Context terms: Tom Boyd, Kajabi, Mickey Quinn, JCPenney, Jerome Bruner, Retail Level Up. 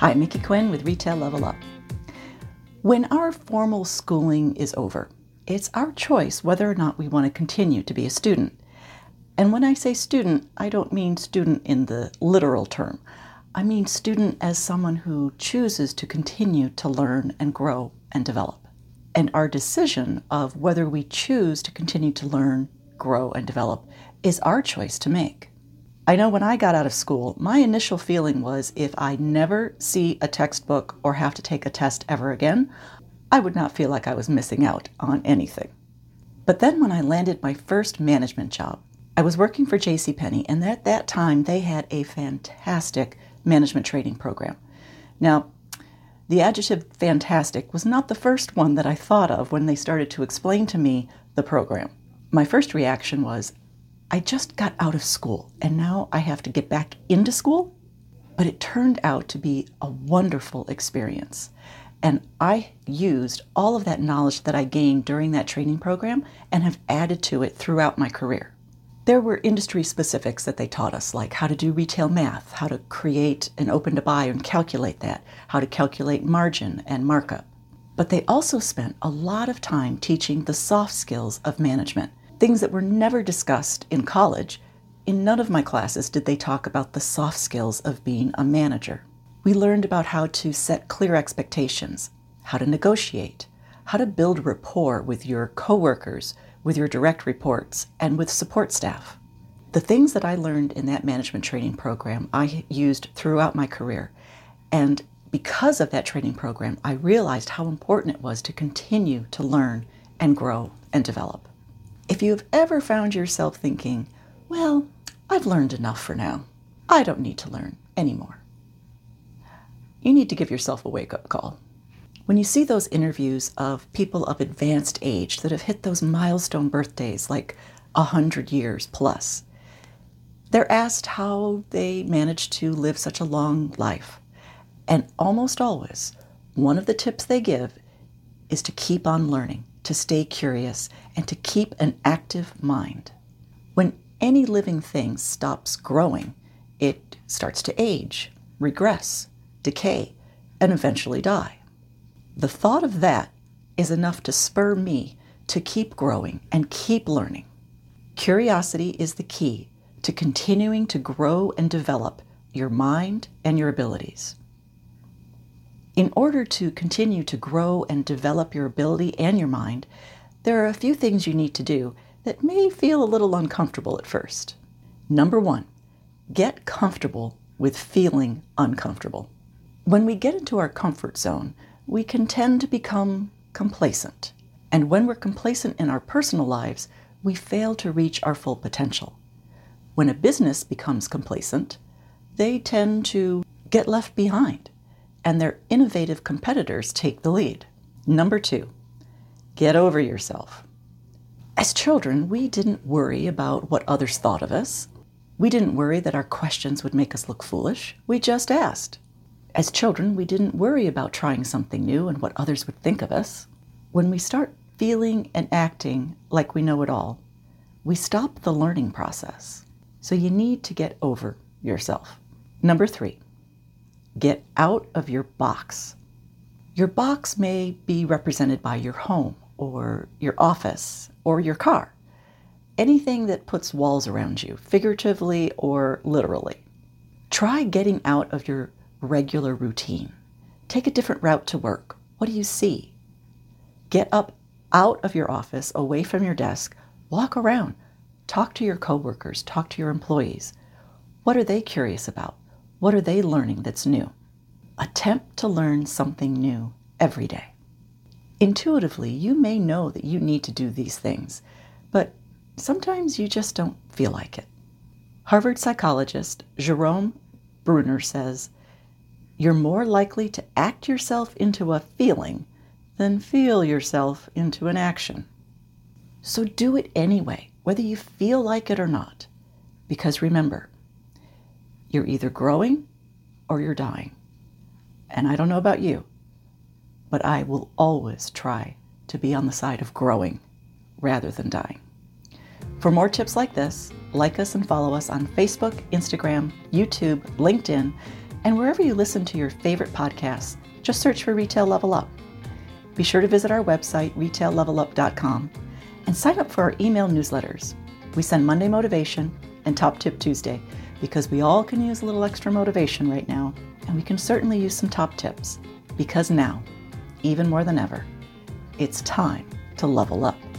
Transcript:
Hi, Mickey Quinn with Retail Level Up. When our formal schooling is over, it's our choice whether or not we want to continue to be a student. And when I say student, I don't mean student in the literal term. I mean student as someone who chooses to continue to learn and grow and develop. And our decision of whether we choose to continue to learn, grow, and develop is our choice to make. I know when I got out of school, my initial feeling was if I never see a textbook or have to take a test ever again, I would not feel like I was missing out on anything. But then when I landed my first management job, I was working for JCPenney, and at that time they had a fantastic management training program. Now, the adjective fantastic was not the first one that I thought of when they started to explain to me the program. My first reaction was, I just got out of school and now I have to get back into school? But it turned out to be a wonderful experience. And I used all of that knowledge that I gained during that training program and have added to it throughout my career. There were industry specifics that they taught us, like how to do retail math, how to create an open to buy and calculate that, how to calculate margin and markup. But they also spent a lot of time teaching the soft skills of management. Things that were never discussed in college. In none of my classes did they talk about the soft skills of being a manager. We learned about how to set clear expectations, how to negotiate, how to build rapport with your coworkers, with your direct reports, and with support staff. The things that I learned in that management training program I used throughout my career. And because of that training program, I realized how important it was to continue to learn and grow and develop. If you've ever found yourself thinking, well, I've learned enough for now. I don't need to learn anymore. You need to give yourself a wake-up call. When you see those interviews of people of advanced age that have hit those milestone birthdays, like 100 years plus, they're asked how they manage to live such a long life. And almost always, one of the tips they give is to keep on learning, to stay curious, and to keep an active mind. When any living thing stops growing, it starts to age, regress, decay, and eventually die. The thought of that is enough to spur me to keep growing and keep learning. Curiosity is the key to continuing to grow and develop your mind and your abilities. In order to continue to grow and develop your ability and your mind, there are a few things you need to do that may feel a little uncomfortable at first. Number one, get comfortable with feeling uncomfortable. When we get into our comfort zone, we can tend to become complacent. And when we're complacent in our personal lives, we fail to reach our full potential. When a business becomes complacent, they tend to get left behind, and their innovative competitors take the lead. Number two, get over yourself. As children, we didn't worry about what others thought of us. We didn't worry that our questions would make us look foolish. We just asked. As children, we didn't worry about trying something new and what others would think of us. When we start feeling and acting like we know it all, we stop the learning process. So you need to get over yourself. Number three, get out of your box. Your box may be represented by your home or your office or your car. Anything that puts walls around you, figuratively or literally. Try getting out of your regular routine. Take a different route to work. What do you see? Get up out of your office, away from your desk, walk around, talk to your coworkers, talk to your employees. What are they curious about? What are they learning that's new? Attempt to learn something new every day. Intuitively, you may know that you need to do these things, but sometimes you just don't feel like it. Harvard psychologist Jerome Bruner says, "You're more likely to act yourself into a feeling than feel yourself into an action." So do it anyway, whether you feel like it or not, because remember, you're either growing or you're dying. And I don't know about you, but I will always try to be on the side of growing rather than dying. For more tips like this, like us and follow us on Facebook, Instagram, YouTube, LinkedIn, and wherever you listen to your favorite podcasts, just search for Retail Level Up. Be sure to visit our website, retaillevelup.com, and sign up for our email newsletters. We send Monday Motivation and Top Tip Tuesday because we all can use a little extra motivation right now, and we can certainly use some top tips because now, even more than ever, it's time to level up.